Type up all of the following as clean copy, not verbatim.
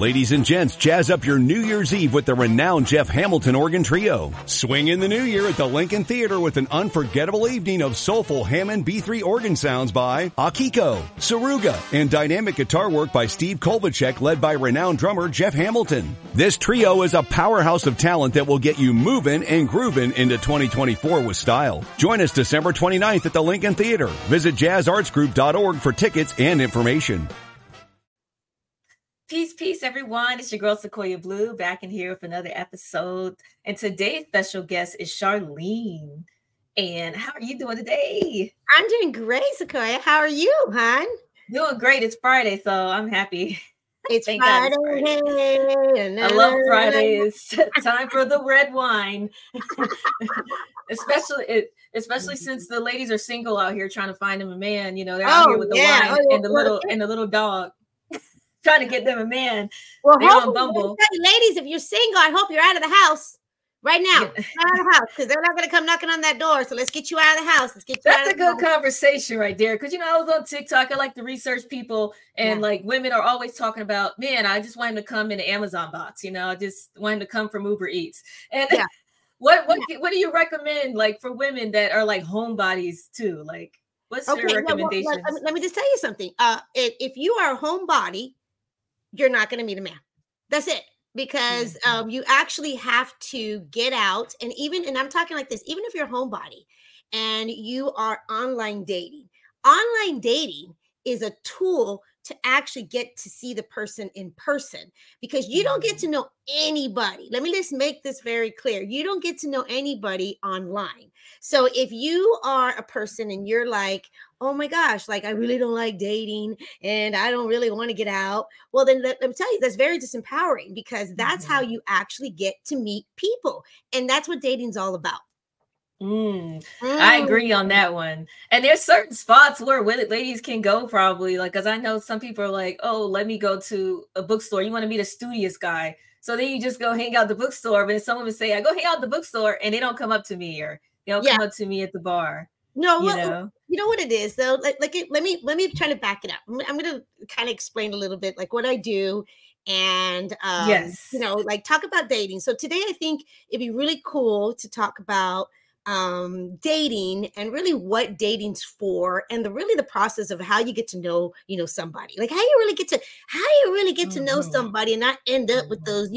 Ladies and gents, jazz up your New Year's Eve with the renowned Jeff Hamilton Organ Trio. Swing in the new year at the Lincoln Theater with an unforgettable evening of soulful Hammond B3 organ sounds by Akiko Saruga and dynamic guitar work by Steve Kolbachek, led by renowned drummer Jeff Hamilton. This trio is a powerhouse of talent that will get you moving and grooving into 2024 with style. Join us December 29th at the Lincoln Theater. Visit jazzartsgroup.org for tickets and information. Peace, peace, everyone. It's your girl, Sequoia Blue, back in here with another episode. And today's special guest is Charlene. And how are you doing today? I'm doing great, Sequoia. How are you, hon? Doing great. It's Friday, so I'm happy. It's Friday. I love Fridays. Time for the red wine. Especially since the ladies are single out here trying to find them a man. You know, they're out here with the wine and the little dog. Trying to get them a man. Well, on Bumble. Ladies, if you're single, I hope you're out of the house right now. Yeah. Out of the house, because they're not going to come knocking on that door. So let's get you out of the house. Let's get you out of the house. That's a good conversation right there. Because, you know, I was on TikTok. I like to research people. And, like, women are always talking about, man, I just want him to come in the Amazon box. You know, I just want him to come from Uber Eats. And what do you recommend, like, for women that are, like, homebodies, too? Like, what's your recommendations? Well, let me just tell you something. If you are a homebody, you're not going to meet a man. That's it. Because you actually have to get out. And I'm talking like this, even if you're a homebody and you are online dating is a tool to actually get to see the person in person, because you don't get to know anybody. Let me just make this very clear. You don't get to know anybody online. So if you are a person and you're like, oh my gosh, like I really don't like dating and I don't really want to get out. Well, then let me tell you, that's very disempowering, because that's how you actually get to meet people. And that's what dating's all about. I agree on that one. And there's certain spots where ladies can go, probably, like, because I know some people are like, oh, let me go to a bookstore. You want to meet a studious guy. So then you just go hang out the bookstore. But if someone would say, I go hang out the bookstore and they don't come up to me, or they don't come up to me at the bar. No, you know what it is, though? Let me try to back it up. I'm going to kind of explain a little bit like what I do. And, talk about dating. So today, I think it'd be really cool to talk about dating and really what dating's for, and the process of how you get to know, somebody, like how you really get to know somebody and not end up with those,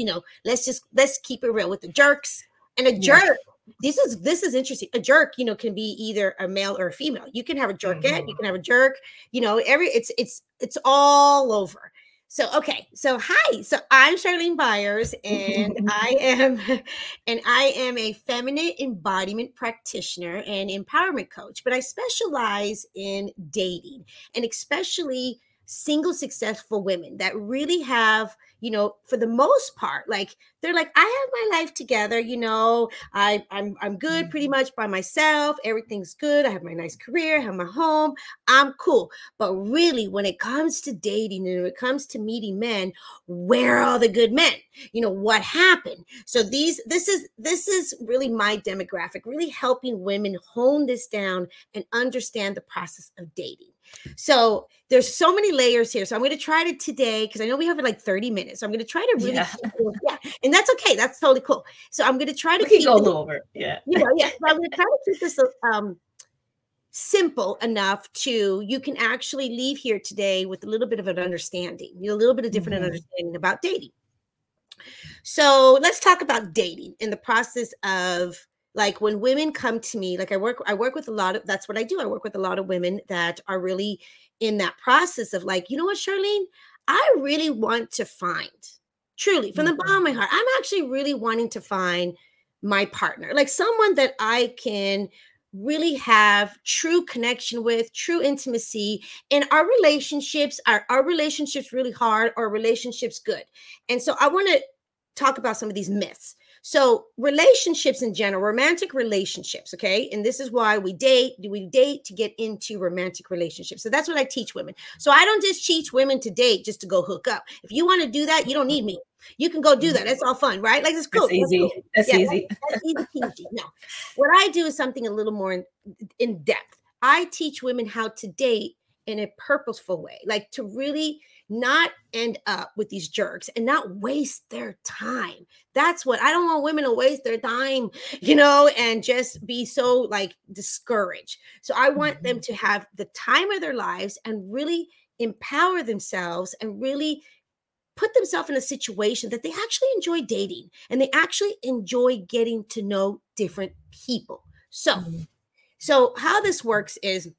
let's keep it real with the jerks. And a jerk, this is interesting. A jerk, can be either a male or a female. You can have a jerkette, you can have a jerk, it's all over. So, okay. So, hi. So, I'm Charlene Byars, and I am a feminine embodiment practitioner and empowerment coach, but I specialize in dating, and especially single successful women that really have, for the most part, like they're like, I have my life together. I'm good pretty much by myself. Everything's good. I have my nice career. I have my home. I'm cool. But really, when it comes to dating and when it comes to meeting men, where are the good men? What happened? So this is really my demographic, really helping women hone this down and understand the process of dating. So there's so many layers here. So I'm going to try to today, because I know we have like 30 minutes. So I'm going to try to really, and that's okay. That's totally cool. So I'm going to try to keep all over. So I'm going to try to keep this simple enough to you can actually leave here today with a little bit of an understanding, a little bit of different understanding about dating. So let's talk about dating in the process of. Like when women come to me, like I work with a lot of, that's what I do. I work with a lot of women that are really in that process of like, you know what, Charlene, I really want to find, truly from the bottom of my heart, I'm actually really wanting to find my partner, like someone that I can really have true connection with, true intimacy. And our relationships, are relationships really hard or relationships good? And so I want to talk about some of these myths. So relationships in general, romantic relationships, okay? And this is why we date. We date to get into romantic relationships. So that's what I teach women. So I don't just teach women to date just to go hook up. If you want to do that, you don't need me. You can go do that. That's all fun, right? Like, it's cool. That's easy. Cool. That's easy. That's easy. No. What I do is something a little more in depth. I teach women how to date in a purposeful way, like to really not end up with these jerks and not waste their time. That's what I don't want women to waste their time, you know, and just be so like discouraged. So I want them to have the time of their lives and really empower themselves and really put themselves in a situation that they actually enjoy dating and they actually enjoy getting to know different people. So how this works is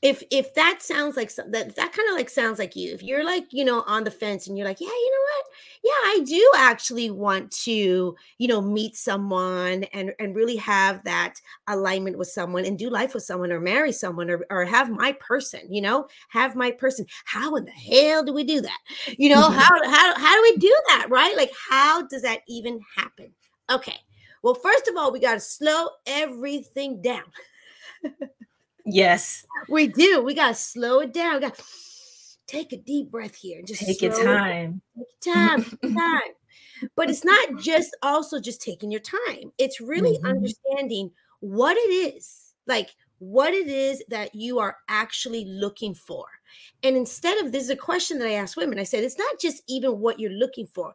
if that sounds like something that kind of like sounds like you, if you're like, you know, on the fence and you're like, yeah, you know what? Yeah, I do actually want to, you know, meet someone and really have that alignment with someone and do life with someone or marry someone or have my person, you know, have my person. How in the hell do we do that? You know, how do we do that? Right? Like, how does that even happen? Okay. Well, first of all, we got to slow everything down. Yes, we do. We got to slow it down. We got to take a deep breath here. Just take your time. Take your time. But it's not just also just taking your time. It's really understanding what it is, like what it is that you are actually looking for. And instead of, this is a question that I asked women. I said, it's not just even what you're looking for.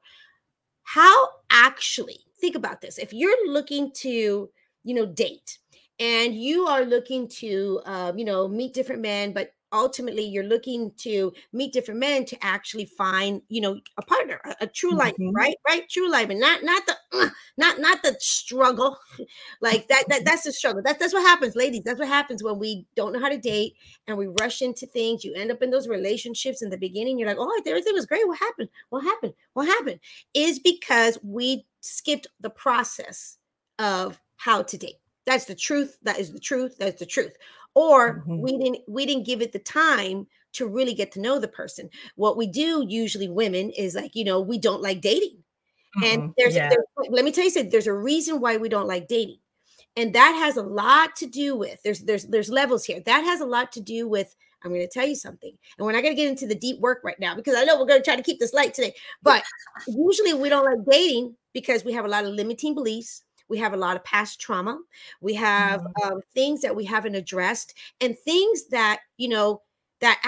How actually, think about this. If you're looking to, you know, date, and you are looking to, you know, meet different men, but ultimately you're looking to meet different men to actually find, you know, a partner, a true alignment, right? True alignment, not the struggle, like that's the struggle. That's what happens, ladies. That's what happens when we don't know how to date and we rush into things. You end up in those relationships in the beginning. You're like, oh, everything was great. What happened? Is because we skipped the process of how to date. That's the truth. That's the truth. Or we didn't give it the time to really get to know the person. What we do usually, women, is like, you know, we don't like dating. And let me tell you something, there's a reason why we don't like dating. And that has a lot to do with, there's levels here. That has a lot to do with, I'm going to tell you something. And we're not going to get into the deep work right now because I know we're going to try to keep this light today. But usually we don't like dating because we have a lot of limiting beliefs. We have a lot of past trauma. We have things that we haven't addressed and things that, you know, that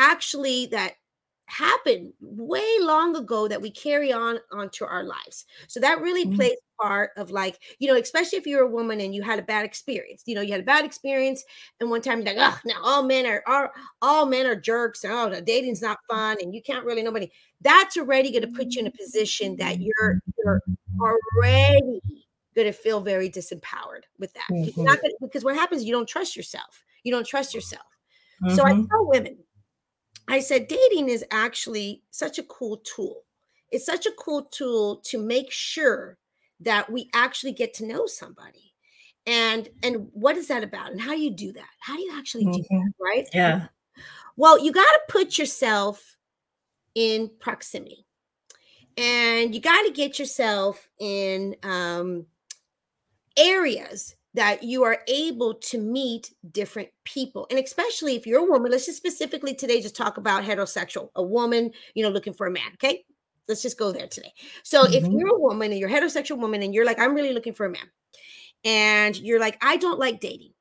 happened way long ago that we carry on onto our lives. So that really plays part of, like, you know, especially if you're a woman and you had a bad experience, you know, and one time you're like, oh, now all men are jerks. And, oh, the dating's not fun. And you can't really, nobody, that's already going to put you in a position that you're already going to feel very disempowered with that. You're not gonna, because what happens is you don't trust yourself. So I tell women, I said, dating is actually such a cool tool. It's such a cool tool to make sure that we actually get to know somebody. And what is that about? And how do you do that? How do you actually do that, right? Yeah. Well, you got to put yourself in proximity. And you got to get yourself in areas that you are able to meet different people. And especially if you're a woman, let's just specifically today just talk about heterosexual, a woman, you know, looking for a man. Okay. Let's just go there today. So if you're a woman and you're a heterosexual woman and you're like, I'm really looking for a man, and you're like, I don't like dating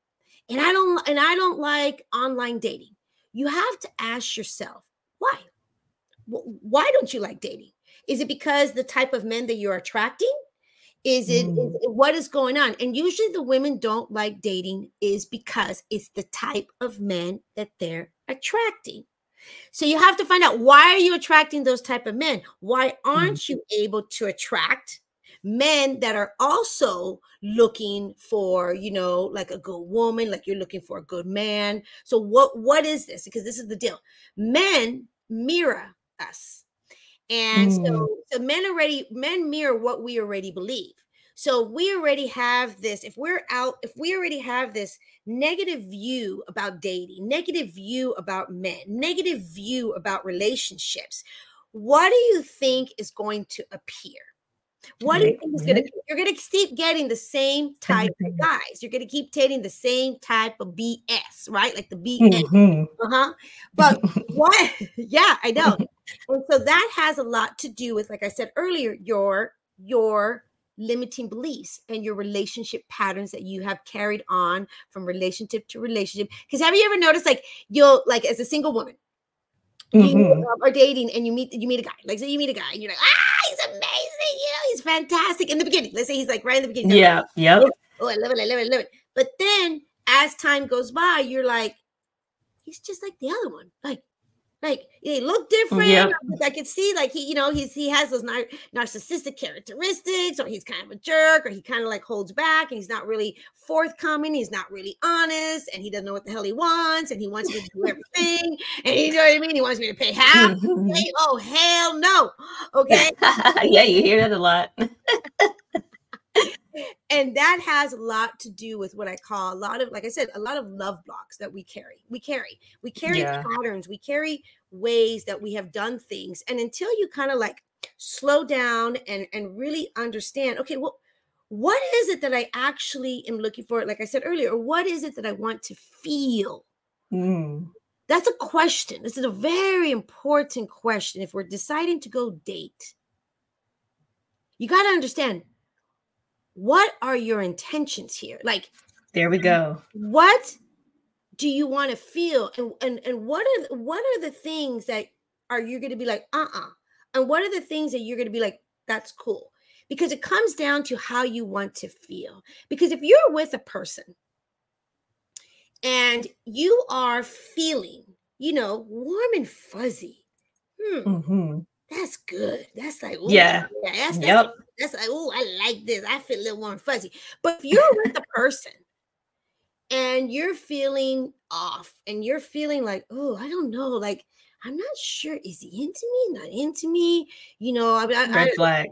and I don't like online dating. You have to ask yourself, why? Why don't you like dating? Is it because the type of men that you're attracting? Is it what is going on? And usually the women don't like dating is because it's the type of men that they're attracting. So you have to find out, why are you attracting those type of men? Why aren't you able to attract men that are also looking for, you know, like a good woman, like you're looking for a good man? So what is this? Because this is the deal. Men mirror us. And so men mirror what we already believe. So we already have this, if we already have this negative view about dating, negative view about men, negative view about relationships, what do you think is going to appear? What do you think is going to, you're going to keep getting the same type of guys. You're going to keep dating the same type of BS, right? Like the BS. But what? Yeah, I know. And so that has a lot to do with, like I said earlier, your limiting beliefs and your relationship patterns that you have carried on from relationship to relationship. Because have you ever noticed, like, you'll, like, as a single woman, You are dating and you meet a guy. Like, say you meet a guy and you're like, he's amazing. You know, he's fantastic in the beginning. Let's say he's like right in the beginning. Yeah. Like, oh, I love it. But then as time goes by, you're like, he's just like the other one. Like he looked different. Yep. I could see like he has those narcissistic characteristics, or he's kind of a jerk, or he kind of like holds back and he's not really forthcoming. He's not really honest, and he doesn't know what the hell he wants, and he wants me to do everything. And you know what I mean? He wants me to pay half. Okay? Oh, hell no. Okay. Yeah, you hear that a lot. And that has a lot to do with what I call a lot of love blocks that we carry. We carry patterns. We carry ways that we have done things. And until you kind of like slow down and really understand, okay, well, what is it that I actually am looking for? Like I said earlier, or what is it that I want to feel? That's a question. This is a very important question. If we're deciding to go date, you got to understand, what are your intentions here? Like, there we go. What do you want to feel? And what are the things that are you going to be like, and what are the things that you're going to be like, that's cool? Because it comes down to how you want to feel. Because if you're with a person and you are feeling, warm and fuzzy, that's good. That's like, that's like, oh, I like this. I feel a little warm and fuzzy. But if you're with a person and you're feeling off and you're feeling like, oh, I don't know, like, I'm not sure. Is he into me? Not into me? Red flag.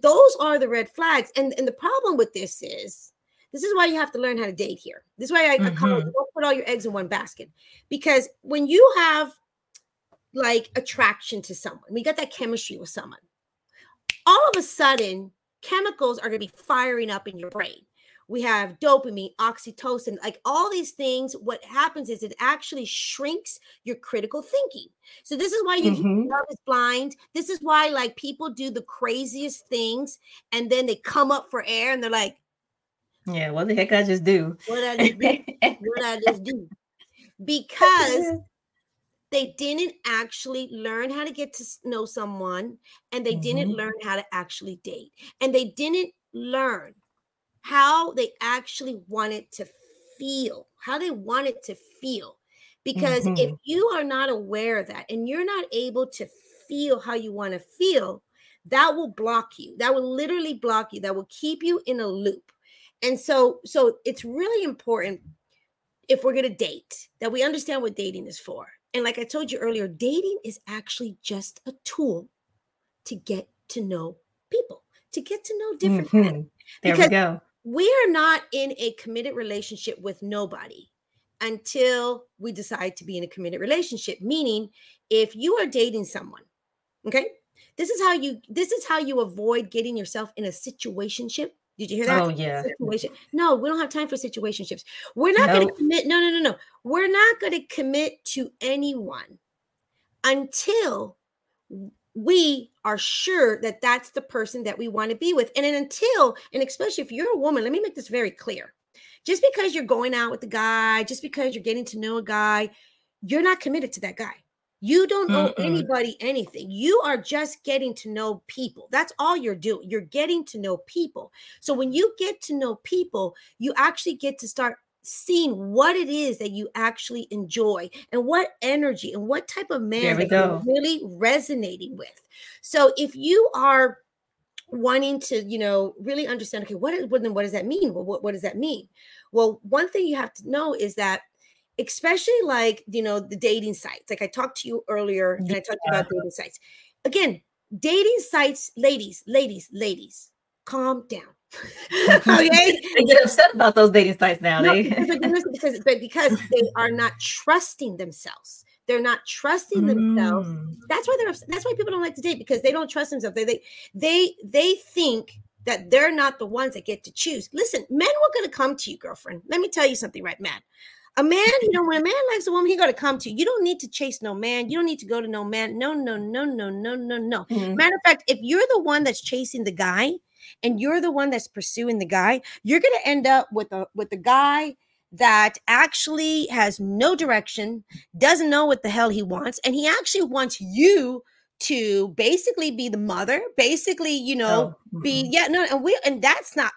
Those are the red flags. And the problem with this is why you have to learn how to date here. This is why I call it, don't put all your eggs in one basket. Because when you have like attraction to someone, we got that chemistry with someone, all of a sudden, chemicals are going to be firing up in your brain. We have dopamine, oxytocin, like all these things. What happens is it actually shrinks your critical thinking. So this is why you love is blind. This is why like people do the craziest things and then they come up for air and they're like, yeah, what the heck I just do? What I just do? Because they didn't actually learn how to get to know someone, and they didn't learn how to actually date, and they didn't learn how they actually wanted to feel, because if you are not aware of that and you're not able to feel how you want to feel, that will block you. That will literally block you. That will keep you in a loop. And so it's really important, if we're going to date, that we understand what dating is for. And like I told you earlier, dating is actually just a tool to get to know people, to get to know different people. There we go. We are not in a committed relationship with nobody until we decide to be in a committed relationship. Meaning, if you are dating someone, okay, this is how you avoid getting yourself in a situationship. Did you hear that? Oh, yeah. Situation. No, we don't have time for situationships. We're not going to commit. No. We're not going to commit to anyone until we are sure that that's the person that we want to be with. And especially if you're a woman, let me make this very clear. Just because you're going out with a guy, just because you're getting to know a guy, you're not committed to that guy. You don't owe anybody anything. You are just getting to know people. That's all you're doing. You're getting to know people. So when you get to know people, you actually get to start seeing what it is that you actually enjoy and what energy and what type of man that you're really resonating with. So if you are wanting to, really understand, okay, what does that mean? Well, what does that mean? Well, one thing you have to know is that, especially like, the dating sites. Like I talked to you earlier and I talked about dating sites. Again, dating sites, ladies, calm down. Okay? They get upset about those dating sites now. Because they are not trusting themselves. They're not trusting themselves. That's why they're upset. That's why people don't like to date, because they don't trust themselves. They think that they're not the ones that get to choose. Listen, men were going to come to you, girlfriend. Let me tell you something right, man. A man, when a man likes a woman, he's going to come to you. You don't need to chase no man. You don't need to go to no man. No. Matter of fact, if you're the one that's chasing the guy and you're the one that's pursuing the guy, you're going to end up with the guy that actually has no direction, doesn't know what the hell he wants, and he actually wants you to basically be the mother, basically, you know, and that's not,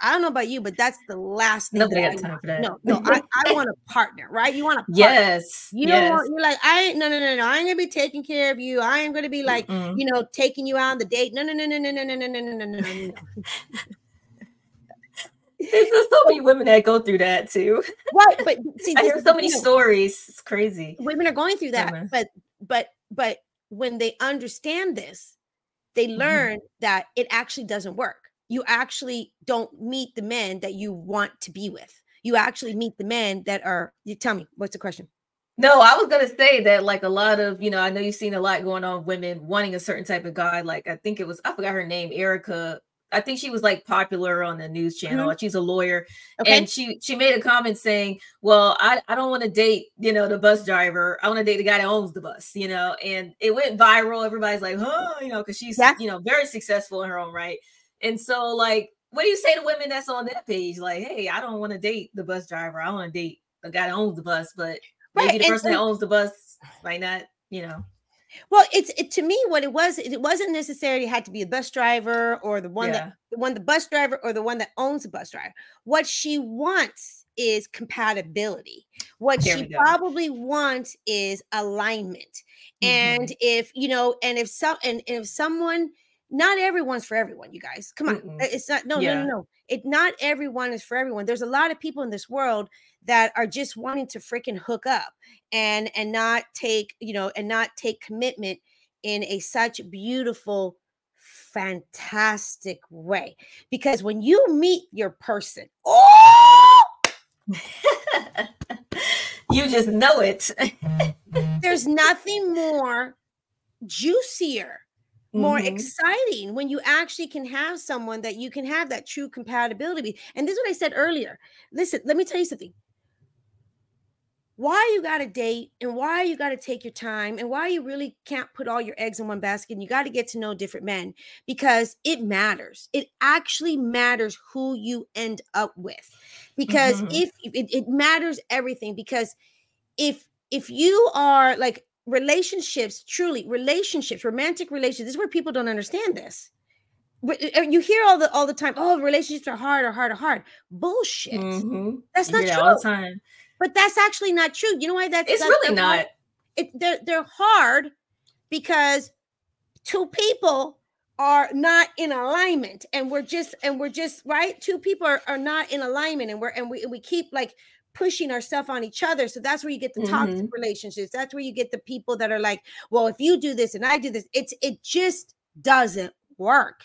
I don't know about you, but that's the last thing. Nobody got time for that. No, I want a partner, right? You want a partner. Yes. You don't want, you're like, no, I ain't gonna be taking care of you. I ain't gonna be like, you know, taking you out on the date. No. There's so many women that go through that too. Right, but see, I hear so many stories. It's crazy. Women are going through that, but when they understand this, they learn that it actually doesn't work. You actually don't meet the men that you want to be with. You actually meet the men that are, you tell me, what's the question? No, I was going to say that like a lot of, you know, I know you've seen a lot going on, women wanting a certain type of guy. Like, I think it was, I forgot her name, Erica. I think she was like popular on the news channel. Mm-hmm. She's a lawyer. Okay. And she made a comment saying, well, I don't want to date, you know, the bus driver. I want to date the guy that owns the bus, you know, and it went viral. Everybody's like, huh, you know, because she's, you know, very successful in her own right. And so, like, what do you say to women that's on that page? Like, hey, I don't want to date the bus driver. I want to date the guy that owns the bus, but maybe the person that owns the bus might not, you know. Well, to me, what it wasn't necessarily had to be a bus driver or the one that owns the bus driver. What she wants is compatibility. What she probably wants is alignment. Mm-hmm. And if someone, not everyone's for everyone, you guys. Come on. Mm-mm. It's not, no. Not everyone is for everyone. There's a lot of people in this world that are just wanting to freaking hook up and not take, you know, and not take commitment in a such beautiful, fantastic way. Because when you meet your person, you just know it. There's nothing more juicier, more exciting when you actually can have someone that you can have that true compatibility. And this is what I said earlier. Listen, let me tell you something. Why you got to date and why you got to take your time and why you really can't put all your eggs in one basket and you got to get to know different men, because it matters. It actually matters who you end up with, because if it matters everything, because if you are like, relationships, romantic relationships. This is where people don't understand this. You hear all the time, oh, relationships are hard. Bullshit. Mm-hmm. That's not true. All the time. But that's actually not true. You know why that's really not? They're hard because two people are not in alignment, and we're just right. Two people are not in alignment, and we keep like pushing ourselves on each other. So that's where you get the toxic relationships. That's where you get the people that are like, well, if you do this and I do this, it just doesn't work.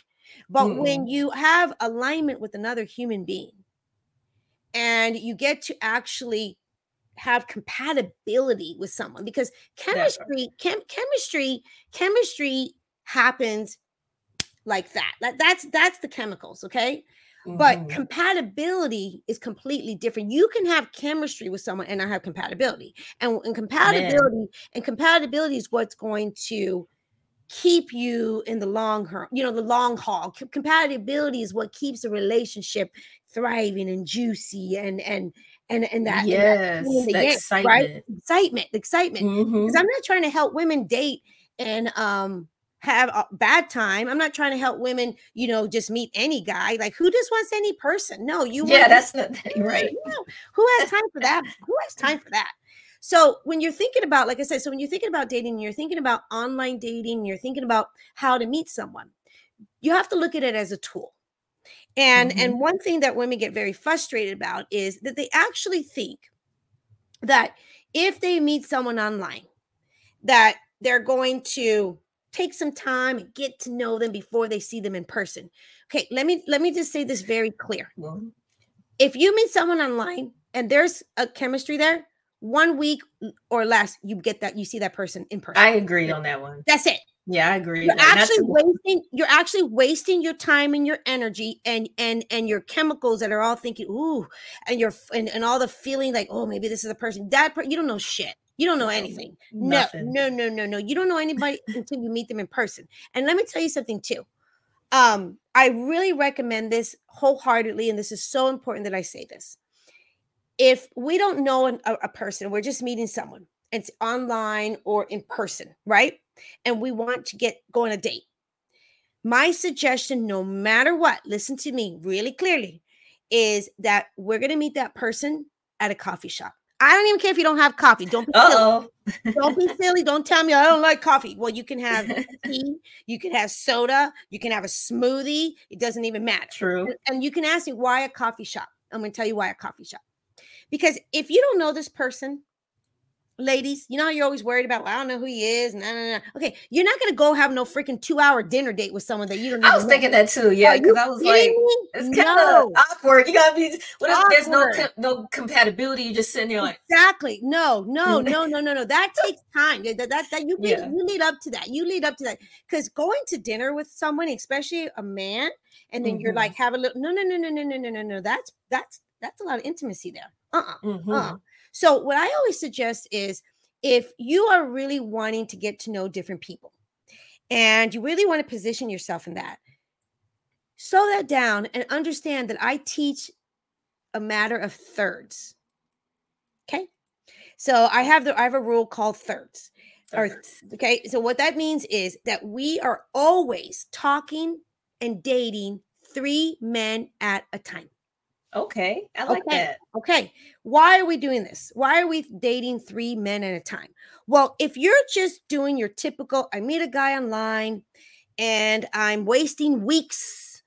But when you have alignment with another human being and you get to actually have compatibility with someone, because chemistry happens like that. That's the chemicals. Okay. But compatibility is completely different. You can have chemistry with someone and not have compatibility. And compatibility is what's going to keep you in the long haul. Compatibility is what keeps a relationship thriving and juicy and that excitement. Because I'm not trying to help women date and have a bad time. I'm not trying to help women, you know, just meet any guy. Like, who just wants any person? No, that's not right. No. Who has time for that? So when you're thinking about, like I said, when you're thinking about dating, you're thinking about online dating, you're thinking about how to meet someone, you have to look at it as a tool. And, and one thing that women get very frustrated about is that they actually think that if they meet someone online, that they're going to take some time and get to know them before they see them in person. Okay, let me just say this very clear. If you meet someone online and there's a chemistry there, 1 week or less, you see that person in person. I agree on that one. That's it. Yeah, I agree. You're actually wasting your time and your energy and your chemicals that are all thinking, ooh, and your and all the feeling like, oh, maybe this is a person. You don't know shit. You don't know anything. No. You don't know anybody until you meet them in person. And let me tell you something too. I really recommend this wholeheartedly. And this is so important that I say this. if we don't know a person, we're just meeting someone, it's online or in person, right? And we want to go on a date. My suggestion, no matter what, listen to me really clearly, is that we're going to meet that person at a coffee shop. I don't even care if you don't have coffee. Don't be silly. Don't be silly. Don't tell me I don't like coffee. Well, you can have tea. You can have soda. You can have a smoothie. It doesn't even matter. True. And you can ask me why a coffee shop. I'm going to tell you why a coffee shop. Because if you don't know this person, ladies, you know how you're always worried about, well, I don't know who he is. No. Okay, you're not going to go have no freaking 2-hour dinner date with someone that you don't know. I was thinking that too, yeah, because I was like, it's kind of awkward. You got to be, what if there's no compatibility? You're just sitting there like. Exactly. No. That takes time. That you lead up to that. You lead up to that. Because going to dinner with someone, especially a man, and then you're like, have a little, no. That's a lot of intimacy there. So what I always suggest is if you are really wanting to get to know different people and you really want to position yourself in that, slow that down and understand that I teach a matter of thirds. Okay. So I have a rule called thirds. Okay. So what that means is that we are always talking and dating 3 men at a time. Okay. I like that. Okay. Why are we doing this? Why are we dating 3 men at a time? Well, if you're just doing your typical, I meet a guy online and I'm wasting weeks,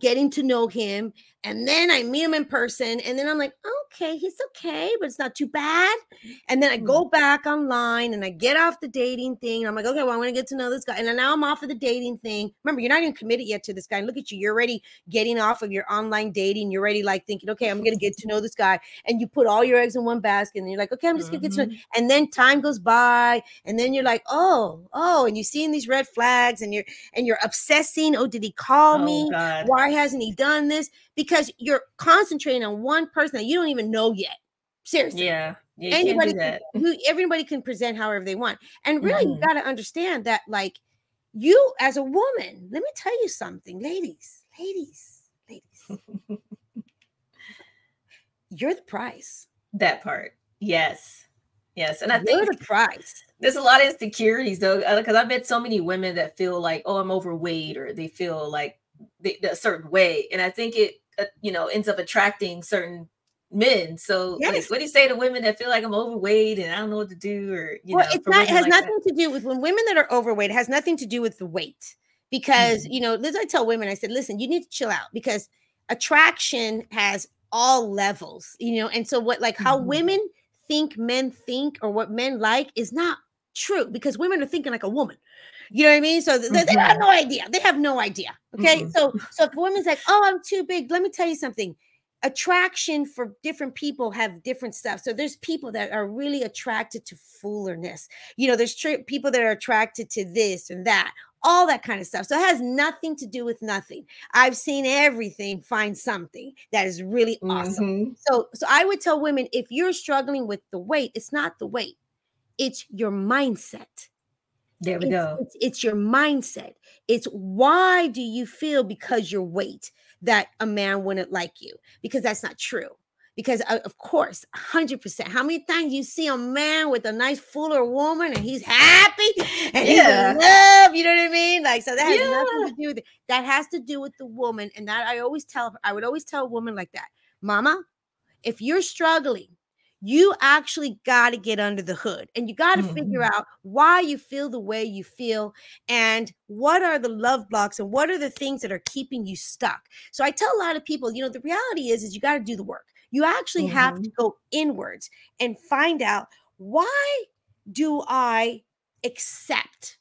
getting to know him. And then I meet him in person. And then I'm like, okay, he's okay, but it's not too bad. And then I go back online and I get off the dating thing. And I'm like, okay, well, I want to get to know this guy. And then now I'm off of the dating thing. Remember, you're not even committed yet to this guy. And look at you. You're already getting off of your online dating. You're already like thinking, okay, I'm going to get to know this guy. And you put all your eggs in one basket. And you're like, okay, I'm just going to get to know. And then time goes by. And then you're like, oh. And you're seeing these red flags. And you're obsessing. Oh, did he call me? God. Why hasn't he done this? Because you're concentrating on one person that you don't even know yet. Seriously. Yeah. Everybody can present however they want. And really, you got to understand that, like, you as a woman, let me tell you something, ladies. You're the prize. That part. Yes. And I think the prize. There's a lot of insecurities, though, because I've met so many women that feel like, oh, I'm overweight, or they feel like a certain way. And I think it, ends up attracting certain men. So like, what do you say to women that feel like I'm overweight and I don't know what to do? Or, women that are overweight, it has nothing to do with the weight, because, as I tell women, I said, listen, you need to chill out, because attraction has all levels, and so what, like how women think men think or what men like is not true, because women are thinking like a woman. You know what I mean? So they have no idea. Okay. So if a woman's like, oh, I'm too big, let me tell you something. Attraction for different people have different stuff. So there's people that are really attracted to fullness. There's people that are attracted to this and that, all that kind of stuff. So it has nothing to do with nothing. I've seen everything. Find something that is really awesome. So I would tell women, if you're struggling with the weight, it's not the weight. It's your mindset. There we go. It's your mindset. It's why do you feel because your weight that a man wouldn't like you? Because that's not true. Because of course, 100%. How many times you see a man with a nice fuller woman and he's happy and he's in love? You know what I mean? Like, so that has nothing to do with it. That has to do with the woman. And that I would always tell a woman like that, Mama, if you're struggling, you actually got to get under the hood and you got to figure out why you feel the way you feel and what are the love blocks and what are the things that are keeping you stuck. So I tell a lot of people, the reality is you got to do the work. You actually have to go inwards and find out, why do I accept?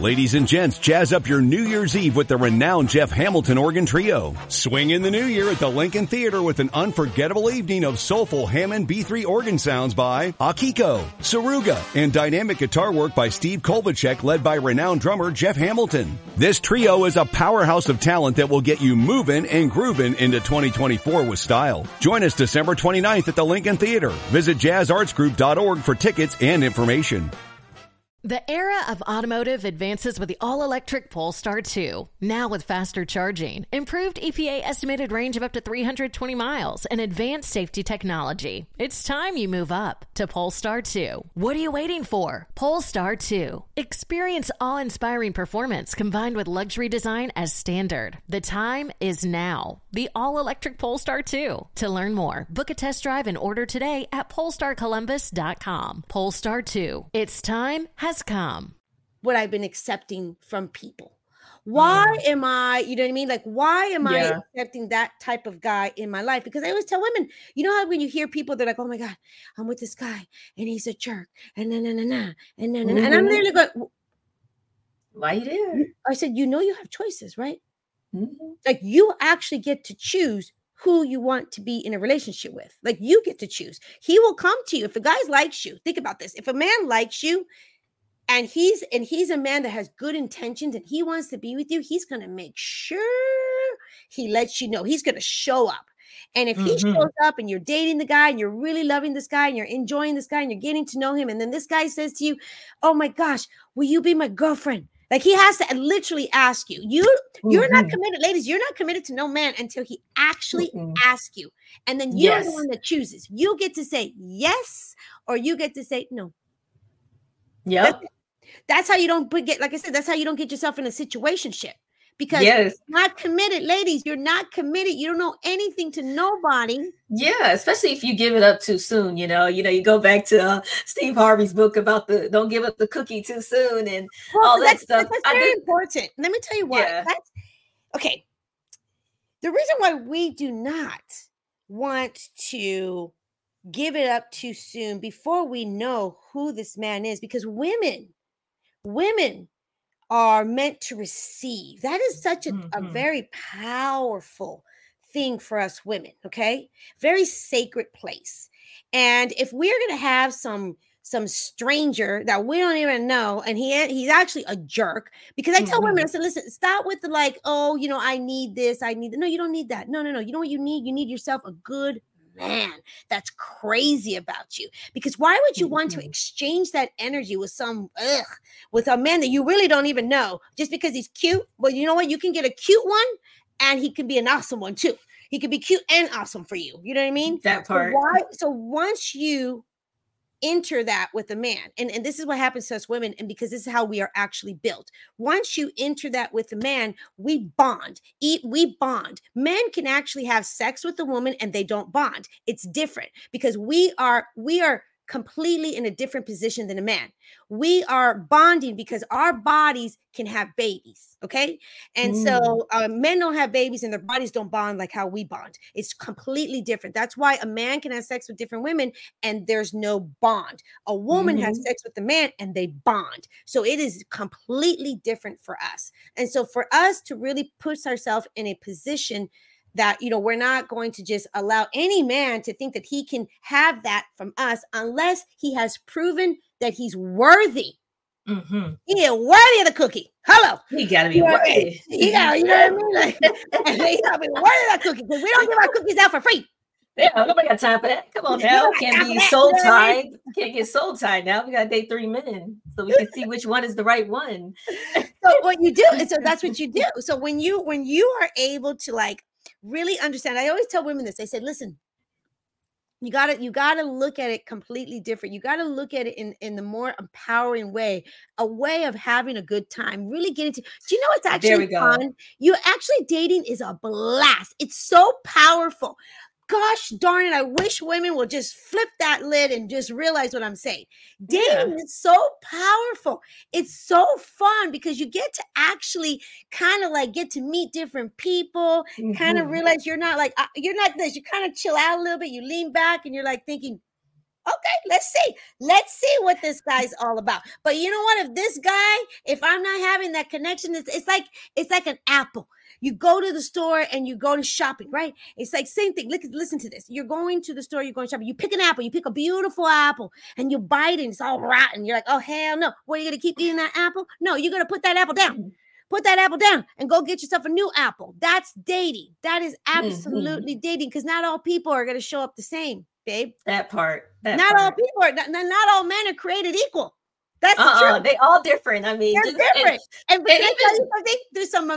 Ladies and gents, jazz up your New Year's Eve with the renowned Jeff Hamilton Organ Trio. Swing in the new year at the Lincoln Theater with an unforgettable evening of soulful Hammond B3 organ sounds by Akiko Saruga and dynamic guitar work by Steve Kolbachek, led by renowned drummer Jeff Hamilton. This trio is a powerhouse of talent that will get you moving and grooving into 2024 with style. Join us December 29th at the Lincoln Theater. Visit jazzartsgroup.org for tickets and information. The era of automotive advances with the all-electric Polestar 2, now with faster charging, improved EPA estimated range of up to 320 miles, and advanced safety technology. It's time you move up to Polestar 2. What are you waiting for? Polestar 2. Experience awe-inspiring performance combined with luxury design as standard. The time is now. The all-electric Polestar 2. To learn more, book a test drive and order today at PolestarColumbus.com. Polestar 2. It's time has come. What I've been accepting from people. Why am I, you know what I mean? Like, why am I accepting that type of guy in my life? Because I always tell women, you know how when you hear people, they're like, oh my God, I'm with this guy and he's a jerk. And and I'm literally going, why you there? I said, you know, you have choices, right? Mm-hmm. Like, you actually get to choose who you want to be in a relationship with. Like, you get to choose. He will come to you. If a guy likes you, think about this. If a man likes you, and he's a man that has good intentions and he wants to be with you, he's going to make sure he lets you know. He's going to show up. And if he shows up and you're dating the guy and you're really loving this guy and you're enjoying this guy and you're getting to know him, and then this guy says to you, oh my gosh, will you be my girlfriend? Like, he has to literally ask you. You're not committed, ladies. You're not committed to no man until he actually asks you. And then you're the one that chooses. You get to say yes, or you get to say no. Yep. That's how you don't get, like I said, that's how you don't get yourself in a situationship, because you're not committed, ladies. You're not committed. You don't know anything to nobody. Yeah, especially if you give it up too soon. You know, you go back to Steve Harvey's book about the don't give up the cookie too soon and all that stuff. That's very important. Let me tell you why. Yeah. Okay. The reason why we do not want to give it up too soon before we know who this man is, because women are meant to receive. That is such a very powerful thing for us women, okay? Very sacred place. And if we're going to have some stranger that we don't even know, and he's actually a jerk, because I tell women, I said, listen, stop with the like, oh, you know, I need this, I need that. No, you don't need that. No. You know what you need? You need yourself a good man that's crazy about you, because why would you want to exchange that energy with a man that you really don't even know, just because he's cute? Well, you know what, you can get a cute one and he can be an awesome one too. He could be cute and awesome for you. You know what I mean? That part. So once you enter that with a man, and this is what happens to us women, and because this is how we are actually built. Once you enter that with a man, we bond. Men can actually have sex with a woman and they don't bond. It's different, because we are completely in a different position than a man. We are bonding because our bodies can have babies, okay? And so men don't have babies and their bodies don't bond like how we bond. It's completely different. That's why a man can have sex with different women and there's no bond. A woman has sex with a man and they bond. So it is completely different for us. And so for us to really put ourselves in a position that, you know, we're not going to just allow any man to think that he can have that from us unless he has proven that he's worthy. He is worthy of the cookie. Hello. He got to be worthy. You know what I mean? He got to be worthy of that cookie, because we don't give our cookies out for free. Yeah, nobody got time for that. Come on now. Can't be soul tied. Can't get soul tied now. We got to date three men so we can see which one is the right one. So what you do, and so that's what you do. So when you are able to, like, really understand. I always tell women this. I said, listen, you gotta look at it completely different. You gotta look at it in the more empowering way, a way of having a good time. Really get into. Do you know it's actually fun? You actually dating is a blast. It's so powerful. Gosh darn it, I wish women will just flip that lid and just realize what I'm saying. Dating is so powerful. It's so fun because you get to actually kind of like get to meet different people, kind of realize you're not this. You kind of chill out a little bit. You lean back and you're like thinking, okay, let's see what this guy's all about. But you know what? If I'm not having that connection, it's like an apple. You go to the store and you go to shopping, right? It's like same thing. Listen to this. You're going to the store, you're going shopping. You pick an apple, you pick a beautiful apple, and you bite it and it's all rotten. You're like, oh, hell no. What, are you going to keep eating that apple? No, you're going to put that apple down. Put that apple down and go get yourself a new apple. That's dating. That is absolutely dating, because not all people are going to show up the same, babe. That part. Not all men are created equal. That's true. They all different. I mean, they're different. And can I tell you something? There's some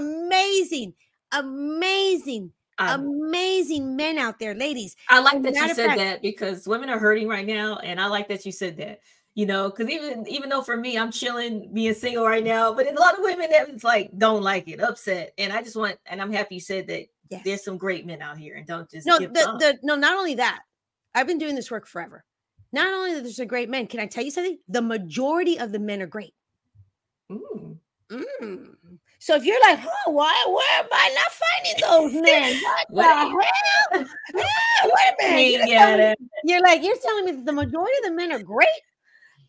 amazing men out there, ladies. I like that you said that, because women are hurting right now, and I like that you said that. You know, because even though for me, I'm chilling, being single right now, but there's a lot of women that's like, don't like it, upset. And I just want, and I'm happy you said that. Yes. There's some great men out here, and don't just not only that, I've been doing this work forever. Not only that there's a great men, can I tell you something? The majority of the men are great. Ooh. Mm. So if you're like, oh, where am I not finding those men? What the hell? Wait a minute. You're telling me that the majority of the men are great?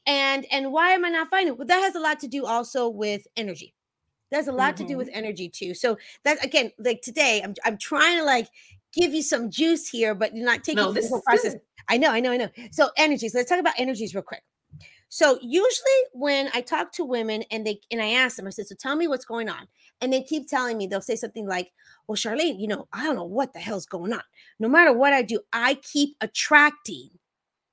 And why am I not finding it? Well, that has a lot to do also with energy. There's a lot to do with energy too. So that, again, like today, I'm trying to like give you some juice here, but you're not taking this whole process. I know. So energies. Let's talk about energies real quick. So usually when I talk to women and I ask them, I said, so tell me what's going on. And they keep telling me, they'll say something like, well, Charlene, I don't know what the hell's going on. No matter what I do, I keep attracting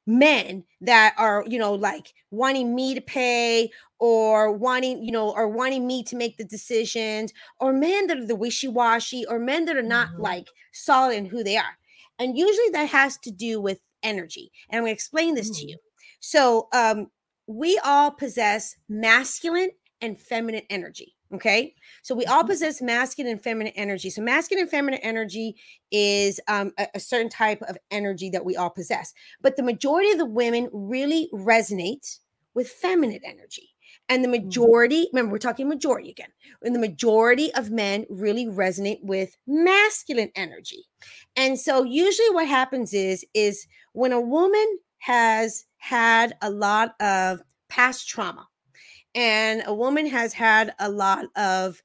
men that are, like wanting me to pay or wanting me to make the decisions, or men that are the wishy-washy, or men that are not like solid in who they are. And usually that has to do with energy. And I'm going to explain this to you. So we all possess masculine and feminine energy. Okay. So we all possess masculine and feminine energy. So masculine and feminine energy is a certain type of energy that we all possess. But the majority of the women really resonate with feminine energy. And the majority, remember, we're talking majority again. And the majority of men really resonate with masculine energy. And so usually what happens is when a woman has had a lot of past trauma, and a woman has had a lot of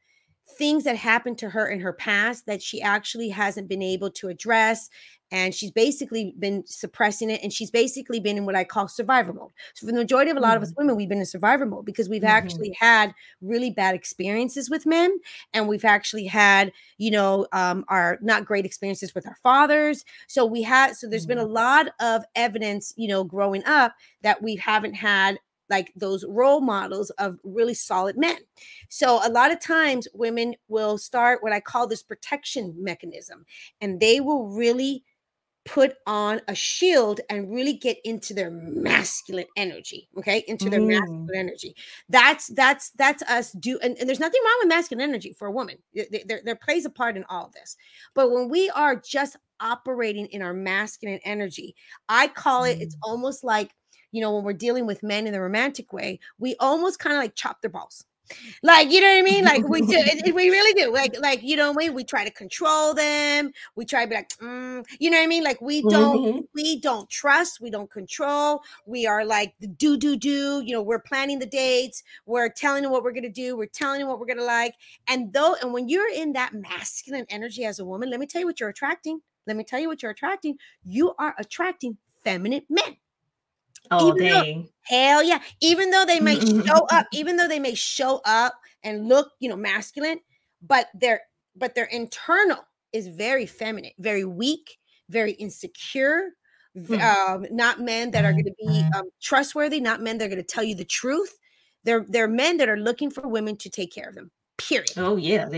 things that happened to her in her past that she actually hasn't been able to address. And she's basically been suppressing it. And she's basically been in what I call survivor mode. So for the majority of a lot of us women, we've been in survivor mode because we've actually had really bad experiences with men. And we've actually had, our not great experiences with our fathers. So there's been a lot of evidence, growing up that we haven't had like those role models of really solid men. So a lot of times women will start what I call this protection mechanism, and they will really put on a shield and really get into their masculine energy. Okay. Into their masculine energy. That's us do. And there's nothing wrong with masculine energy for a woman. There plays a part in all of this, but when we are just operating in our masculine energy, I call it's almost like, when we're dealing with men in the romantic way, we almost kind of like chop their balls. Like, you know what I mean? Like we do, we really do. Like, you know what I mean? We try to control them. We try to be like, you know what I mean? Like we don't trust, we don't control. We are like do. We're planning the dates. We're telling them what we're going to do. We're telling them what we're going to like. And when you're in that masculine energy as a woman, let me tell you what you're attracting. You are attracting feminine men. Oh, dang. Hell yeah. Even though they may show up and look, masculine, but their internal is very feminine, very weak, very insecure, not men that are going to be trustworthy, not men that are going to tell you the truth. They're men that are looking for women to take care of them, period. Oh, yeah.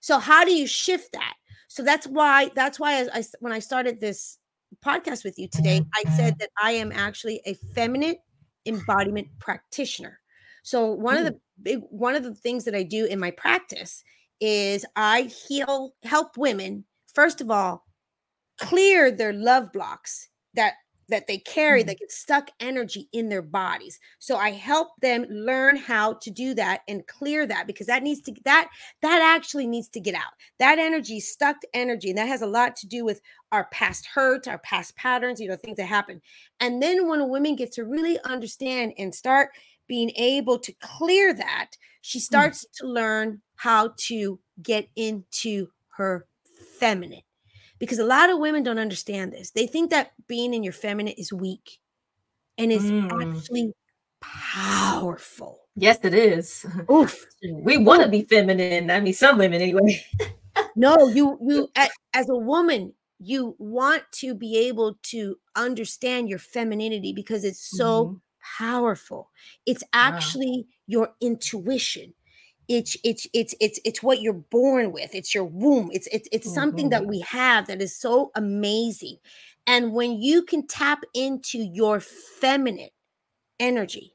So how do you shift that? So that's why I when I started this podcast with you today, I said that I am actually a feminine embodiment practitioner. So one of the things that I do in my practice is I help women, first of all, clear their love blocks that they carry, that get stuck energy in their bodies. So I help them learn how to do that and clear that, because that actually needs to get out. That energy, stuck energy, and that has a lot to do with our past hurts, our past patterns, things that happen. And then when a woman gets to really understand and start being able to clear that, she starts to learn how to get into her feminine. Because a lot of women don't understand this. They think that being in your feminine is weak, and it's actually powerful. Yes, it is. Oof. We want to be feminine. I mean, some women anyway. No, you as a woman, you want to be able to understand your femininity because it's so powerful. It's actually your intuition. It's what you're born with. It's your womb. It's something that we have that is so amazing. And when you can tap into your feminine energy,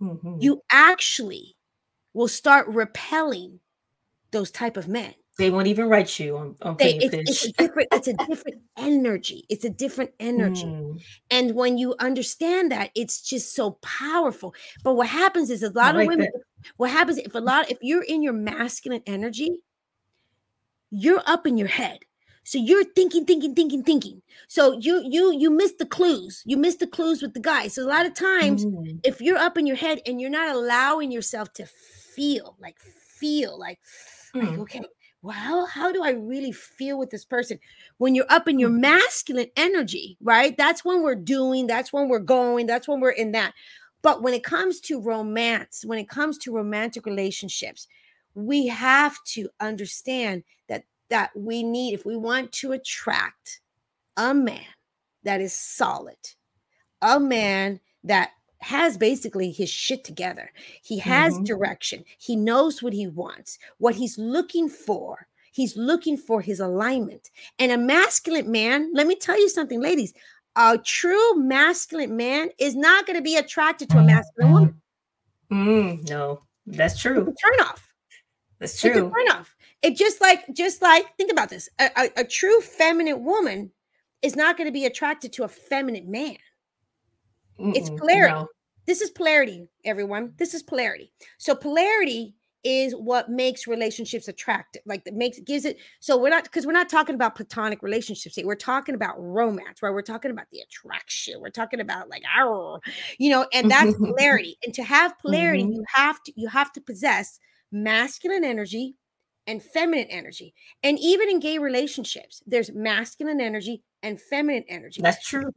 you actually will start repelling those type of men. They won't even write you on Kingfish. It's a different energy. It's a different energy. Mm. And when you understand that, it's just so powerful. But what happens is if you're in your masculine energy, you're up in your head. So you're thinking. So you miss the clues. You miss the clues with the guy. So a lot of times if you're up in your head and you're not allowing yourself to feel like, okay, well, how do I really feel with this person? When you're up in your masculine energy, right? That's when we're doing, that's when we're going, that's when we're in that. But when it comes to romance, when it comes to romantic relationships, we have to understand that we need, if we want to attract a man that is solid, a man that has basically his shit together. He has direction. He knows what he wants, what he's looking for. He's looking for his alignment. And a masculine man, let me tell you something, ladies, a true masculine man is not going to be attracted to a masculine woman. No, that's true. It's a turnoff. That's true. It's a turnoff. It just like, think about this. A true feminine woman is not going to be attracted to a feminine man. It's polarity. No. This is polarity, everyone. This is polarity. So polarity is what makes relationships attractive. Like that gives it. So we're not talking about platonic relationships. We're talking about romance, right? We're talking about the attraction. We're talking about like, and that's polarity. And to have polarity, you have to possess masculine energy and feminine energy. And even in gay relationships, there's masculine energy and feminine energy. That's true.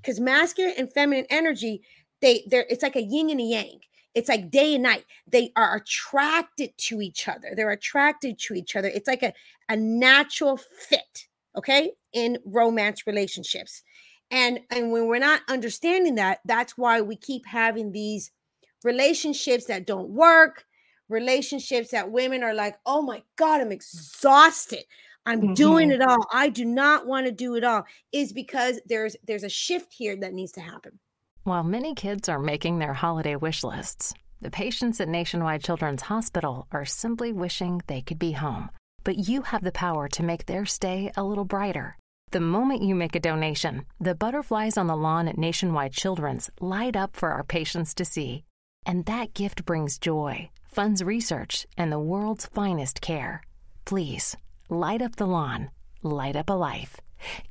Because masculine and feminine energy, it's like a yin and a yang. It's like day and night. They are attracted to each other. They're attracted to each other. It's like a natural fit, okay, in romance relationships. And when we're not understanding that, that's why we keep having these relationships that don't work, relationships that women are like, oh my God, I'm exhausted. I'm doing it all. I do not want to do it all, is because there's a shift here that needs to happen. While many kids are making their holiday wish lists, the patients at Nationwide Children's Hospital are simply wishing they could be home. But you have the power to make their stay a little brighter. The moment you make a donation, the butterflies on the lawn at Nationwide Children's light up for our patients to see. And that gift brings joy, funds research, and the world's finest care. Please, light up the lawn. Light up a life.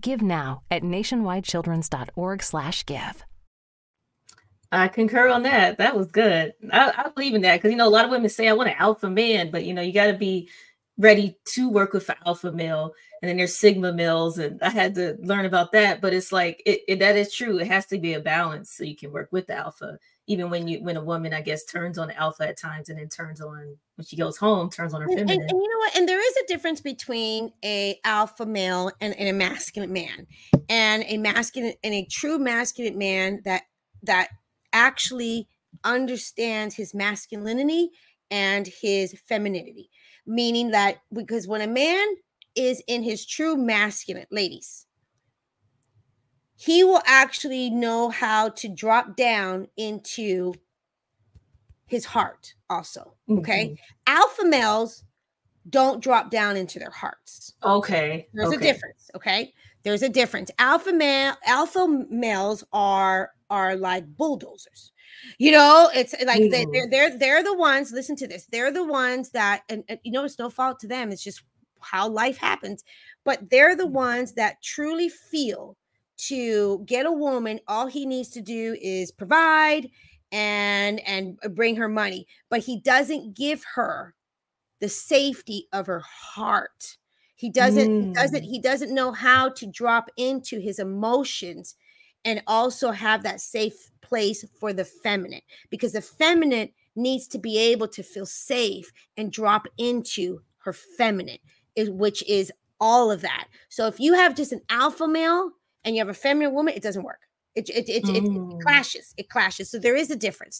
Give now at nationwidechildrens.org/give. I concur on that. That was good. I believe in that because, a lot of women say, I want an alpha man, but, you got to be ready to work with an alpha male. And then there's sigma males. And I had to learn about that. But it's like, that is true. It has to be a balance so you can work with the alpha. Even when a woman, I guess, turns on alpha at times and then turns on, when she goes home, turns on her feminine. And you know what? And there is a difference between a alpha male and a masculine man. And a true masculine man that actually understands his masculinity and his femininity. Meaning that, because when a man is in his true masculine, ladies, he will actually know how to drop down into his heart also, okay? Alpha males don't drop down into their hearts. Okay. There's a difference, okay? There's a difference. Alpha males are like bulldozers. It's like they're the ones, listen to this, they're the ones that, and it's no fault to them, it's just how life happens, but they're the ones that truly feel to get a woman, all he needs to do is provide and bring her money, but he doesn't give her the safety of her heart. He doesn't know how to drop into his emotions and also have that safe place for the feminine, because the feminine needs to be able to feel safe and drop into her feminine, which is all of that. So if you have just an alpha male and you have a feminine woman, it doesn't work. It clashes. So there is a difference.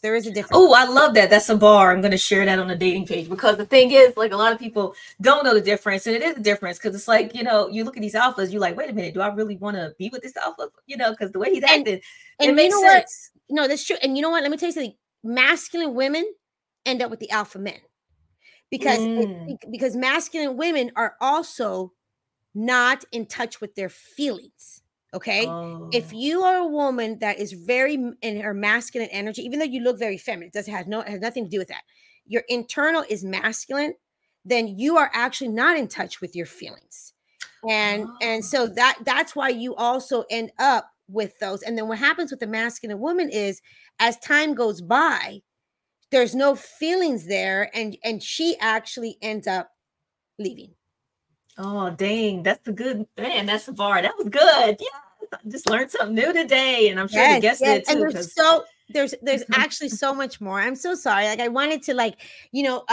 Oh, I love that. That's a bar. I'm going to share that on the dating page, because the thing is, like, a lot of people don't know the difference, and it is a difference, because it's like, you know, you look at these alphas, you're like, wait a minute, do I really want to be with this alpha? You know, because the way he's acting, it makes sense. No, that's true. And you know what? Let me tell you something. Masculine women end up with the alpha men, because masculine women are also not in touch with their feelings. Okay. Oh. If you are a woman that is very in her masculine energy, even though you look very feminine, it doesn't have no, it has nothing to do with that. Your internal is masculine, then you are actually not in touch with your feelings. And so that's why you also end up with those. And then what happens with the masculine woman is, as time goes by, there's no feelings there, and she actually ends up leaving. Oh, dang. That's a good, man. That's a bar. That was good. Yeah. I just learned something new today. And I'm sure you guessed it too. And there's actually so much more. I'm so sorry. Like, I wanted to, like, you know,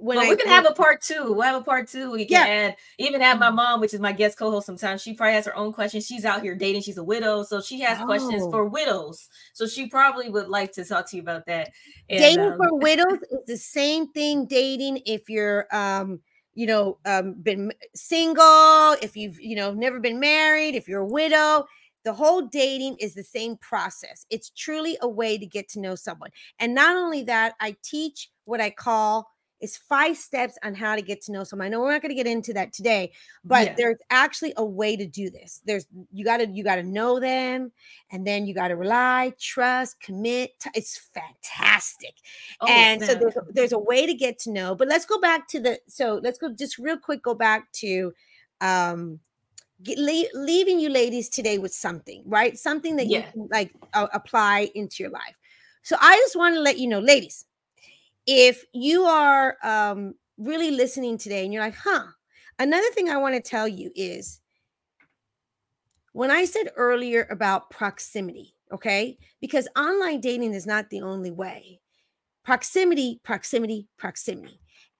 we can have a part two. We'll have a part two. We can add my mom, which is my guest co-host sometimes. She probably has her own questions. She's out here dating. She's a widow. So she has questions for widows. So she probably would like to talk to you about that. And, dating for widows is the same thing dating if you're, been single, if you've, never been married, if you're a widow. The whole dating is the same process. It's truly a way to get to know someone. And not only that, I teach what I call is 5 steps on how to get to know someone. I know we're not going to get into that today, but there's actually a way to do this. You got to know them, and then you got to rely, trust, commit. It's fantastic. So there's a way to get to know, but let's go back to leaving you ladies today with something, right? Something that you can apply into your life. So I just want to let you know, ladies, if you are really listening today and you're like, another thing I want to tell you is, when I said earlier about proximity, okay, because online dating is not the only way. Proximity.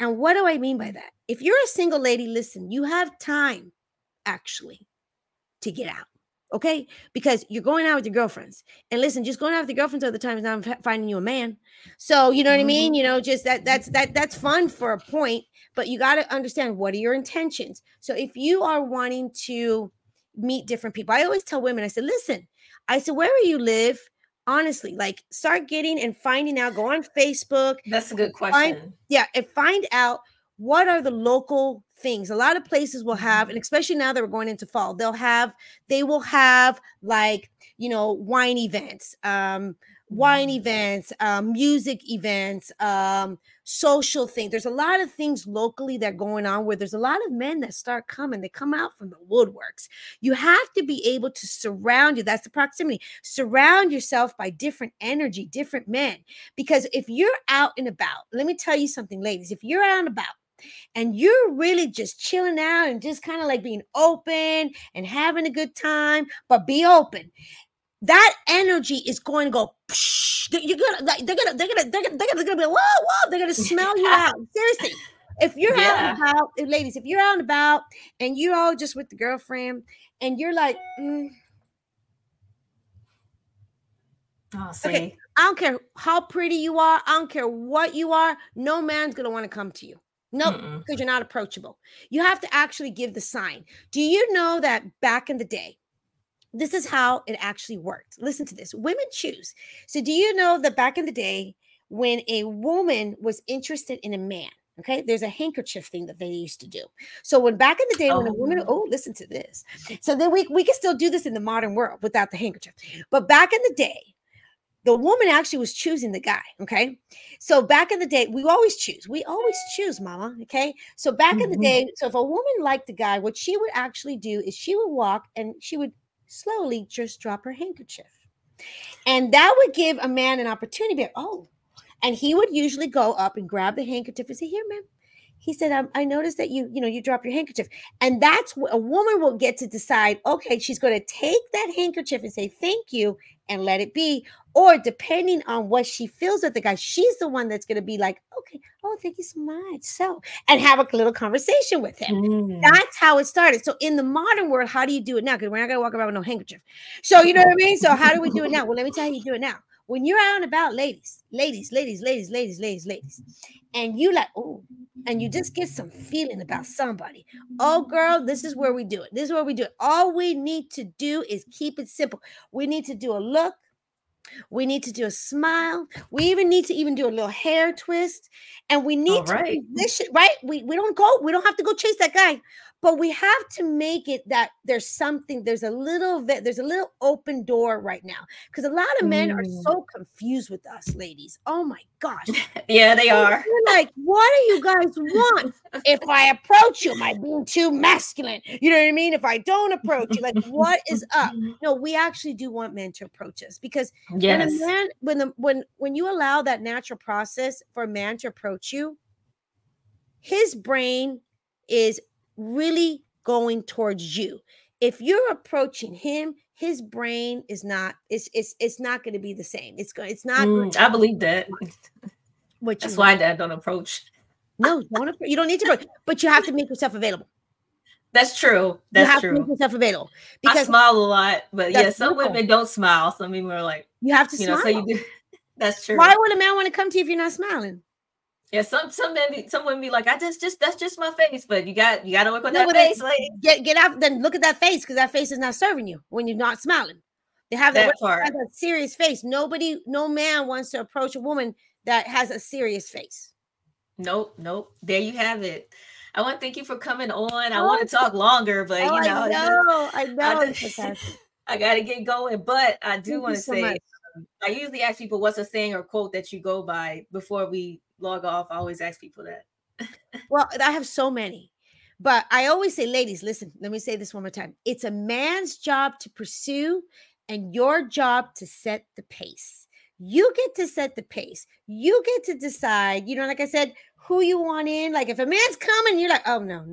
And what do I mean by that? If you're a single lady, listen, you have time actually to get out. Okay, because you're going out with your girlfriends, and listen, just going out with your girlfriends all the time is not finding you a man. So you know what I mean. You know, just that's fun for a point, but you got to understand, what are your intentions. So if you are wanting to meet different people, I always tell women, I said, wherever you live, honestly, like, start getting and finding out. Go on Facebook. That's a good question. And find out, what are the local things? A lot of places will have, and especially now that we're going into fall, they will have like, wine events, music events, social things. There's a lot of things locally that are going on, where there's a lot of men that start coming. They come out from the woodworks. You have to be able to surround you. That's the proximity. Surround yourself by different energy, different men. Because if you're out and about, let me tell you something, ladies, if you're out and about, and you're really just chilling out and just kind of like being open and having a good time, but be open, that energy is going to go. They're gonna be like, whoa. They're gonna smell you out. Seriously, if you're out and about, ladies, if you're out and about and you're all just with the girlfriend, and you're like, okay, I don't care how pretty you are, I don't care what you are, no man's gonna want to come to you. No, because you're not approachable. You have to actually give the sign. Do you know that back in the day, this is how it actually worked? Listen to this. Women choose. So do you know that back in the day, when a woman was interested in a man, okay, there's a handkerchief thing that they used to do. So when back in the day, when a woman, listen to this. So then we can still do this in the modern world without the handkerchief. But back in the day, the woman actually was choosing the guy, okay? So back in the day, we always choose, mama, okay? So back in the day, so if a woman liked a guy, what she would actually do is she would walk and she would slowly just drop her handkerchief. And that would give a man an opportunity. And he would usually go up and grab the handkerchief and say, here, ma'am, He said, I noticed that you drop your handkerchief. And that's what a woman will get to decide. Okay, she's going to take that handkerchief and say, thank you, and let it be. Or depending on what she feels with the guy, she's the one that's going to be like, okay, oh, thank you so much. So, and have a little conversation with him. That's how it started. So in the modern world, how do you do it now? Because we're not going to walk around with no handkerchief. So you know what I mean? So how do we do it now? Well, let me tell you how you do it now. When you're out and about, ladies, and you like, oh, and you just get some feeling about somebody. Oh, girl, this is where we do it. All we need to do is keep it simple. We need to do a look. We need to do a smile. We even need to do a little hair twist. And we need to position, right? We don't have to go chase that guy. But we have to make it that there's a little open door right now. Because a lot of men are so confused with us, ladies. Oh, my gosh. Yeah, they are. You're like, what do you guys want? If I approach you, am I being too masculine? You know what I mean? If I don't approach you, like, what is up? No, we actually do want men to approach us. Because when you allow that natural process for a man to approach you, his brain is really going towards you. If you're approaching him, his brain is not. It's not going to be the same. I believe that. That's why Dad don't approach. No, don't approach. You don't need to approach, but you have to make yourself available. That's true. You have to make yourself available. Because I smile a lot, but yeah, some women don't smile. Some women are like, you have to smile. So you do. That's true. Why would a man want to come to you if you're not smiling? Yeah, some women be like, that's just my face, but you gotta work on that face. Lady. Get out, then look at that face, because that face is not serving you when you're not smiling. They have a serious face. No man wants to approach a woman that has a serious face. Nope. There you have it. I want to thank you for coming on. I want to talk longer, but I gotta get going. But I do want to say, I usually ask people what's a saying or quote that you go by before we log off. I always ask people that. Well, I have so many, but I always say, ladies, listen, let me say this one more time. It's a man's job to pursue and your job to set the pace. You get to set the pace. You get to decide, like I said, who you want in. Like if a man's coming, you're like, oh no.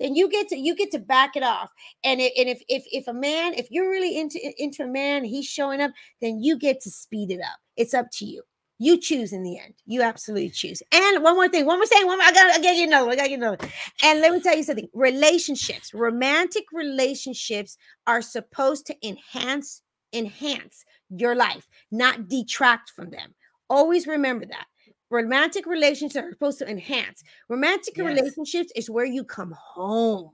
Then you get to back it off. And if you're really into a man, he's showing up, then you get to speed it up. It's up to you. You choose in the end. You absolutely choose. And one more thing. I gotta get another. And let me tell you something. Relationships, romantic relationships are supposed to enhance your life, not detract from them. Always remember that. Romantic relationships are supposed to enhance. Relationships is where you come home.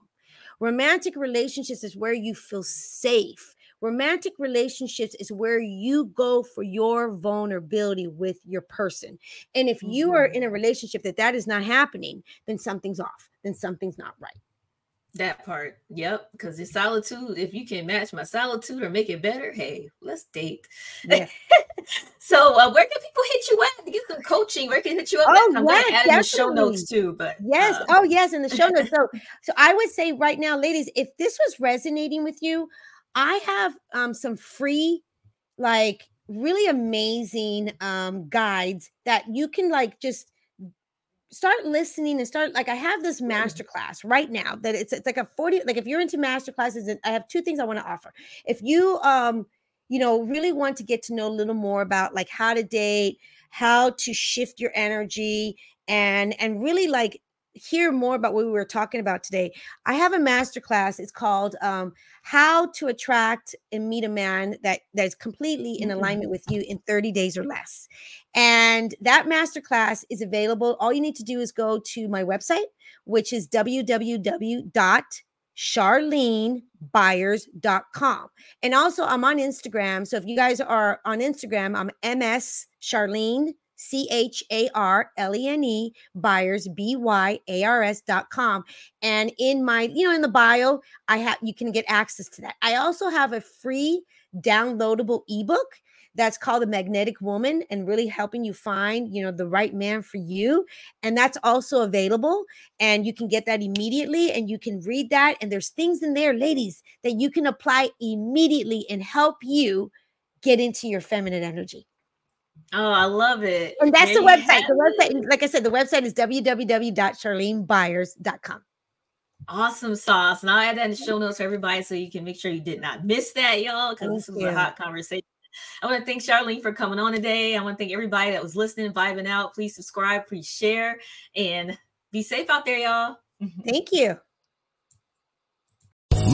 Romantic relationships is where you feel safe. Romantic relationships is where you go for your vulnerability with your person. And if you are in a relationship that is not happening, then something's off. Then something's not right. That part. Yep. Because it's solitude. If you can match my solitude or make it better, hey, let's date. Yeah. So where can people hit you at to get some coaching? Where can they hit you up? I'm going to add in the show notes too. But in the show notes. So I would say right now, ladies, if this was resonating with you, I have some free, like really amazing guides that you can like just start listening and start. Like I have this masterclass right now that it's like a 40. Like if you're into masterclasses, and I have two things I want to offer. If you really want to get to know a little more about like how to date, how to shift your energy, and really like hear more about what we were talking about today, I have a masterclass. It's called How to Attract and Meet a Man that is completely in alignment with you in 30 days or less. And that masterclass is available. All you need to do is go to my website, which is www.charlenebyars.com. And also I'm on Instagram. So if you guys are on Instagram, I'm MS Charlene, Charlene Byars, Byars.com. And in my, in the bio, you can get access to that. I also have a free downloadable ebook that's called The Magnetic Woman, and really helping you find, the right man for you. And that's also available, and you can get that immediately, and you can read that. And there's things in there, ladies, that you can apply immediately and help you get into your feminine energy. Oh, I love it. And that's the website. The website, like I said, the website is www.charlenebyars.com. Awesome sauce. And I'll add that in the show notes for everybody so you can make sure you did not miss that, y'all, because this was a hot conversation. I want to thank Charlene for coming on today. I want to thank everybody that was listening, vibing out. Please subscribe, please share, and be safe out there, y'all. Thank you.